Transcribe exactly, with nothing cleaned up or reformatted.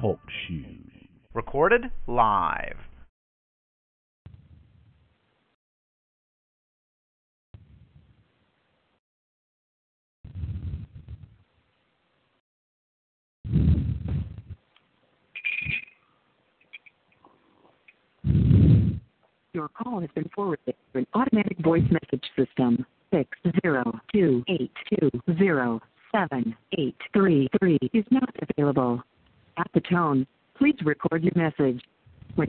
Talk shoes. Recorded live. Your call has been forwarded to an automatic voice message system. six zero two eight two zero seven eight three three is not available. At the tone, please record your message. When